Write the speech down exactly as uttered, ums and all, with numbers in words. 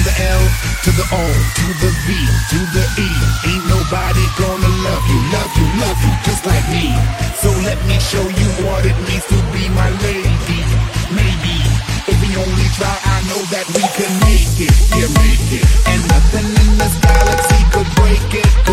From the L to the O to the V to the E, ain't nobody gonna love you, love you, love you just like me. So let me show you what it means to be my lady. Maybe if we only try, I know that we can make it, yeah, make it. And nothing in this galaxy could break it.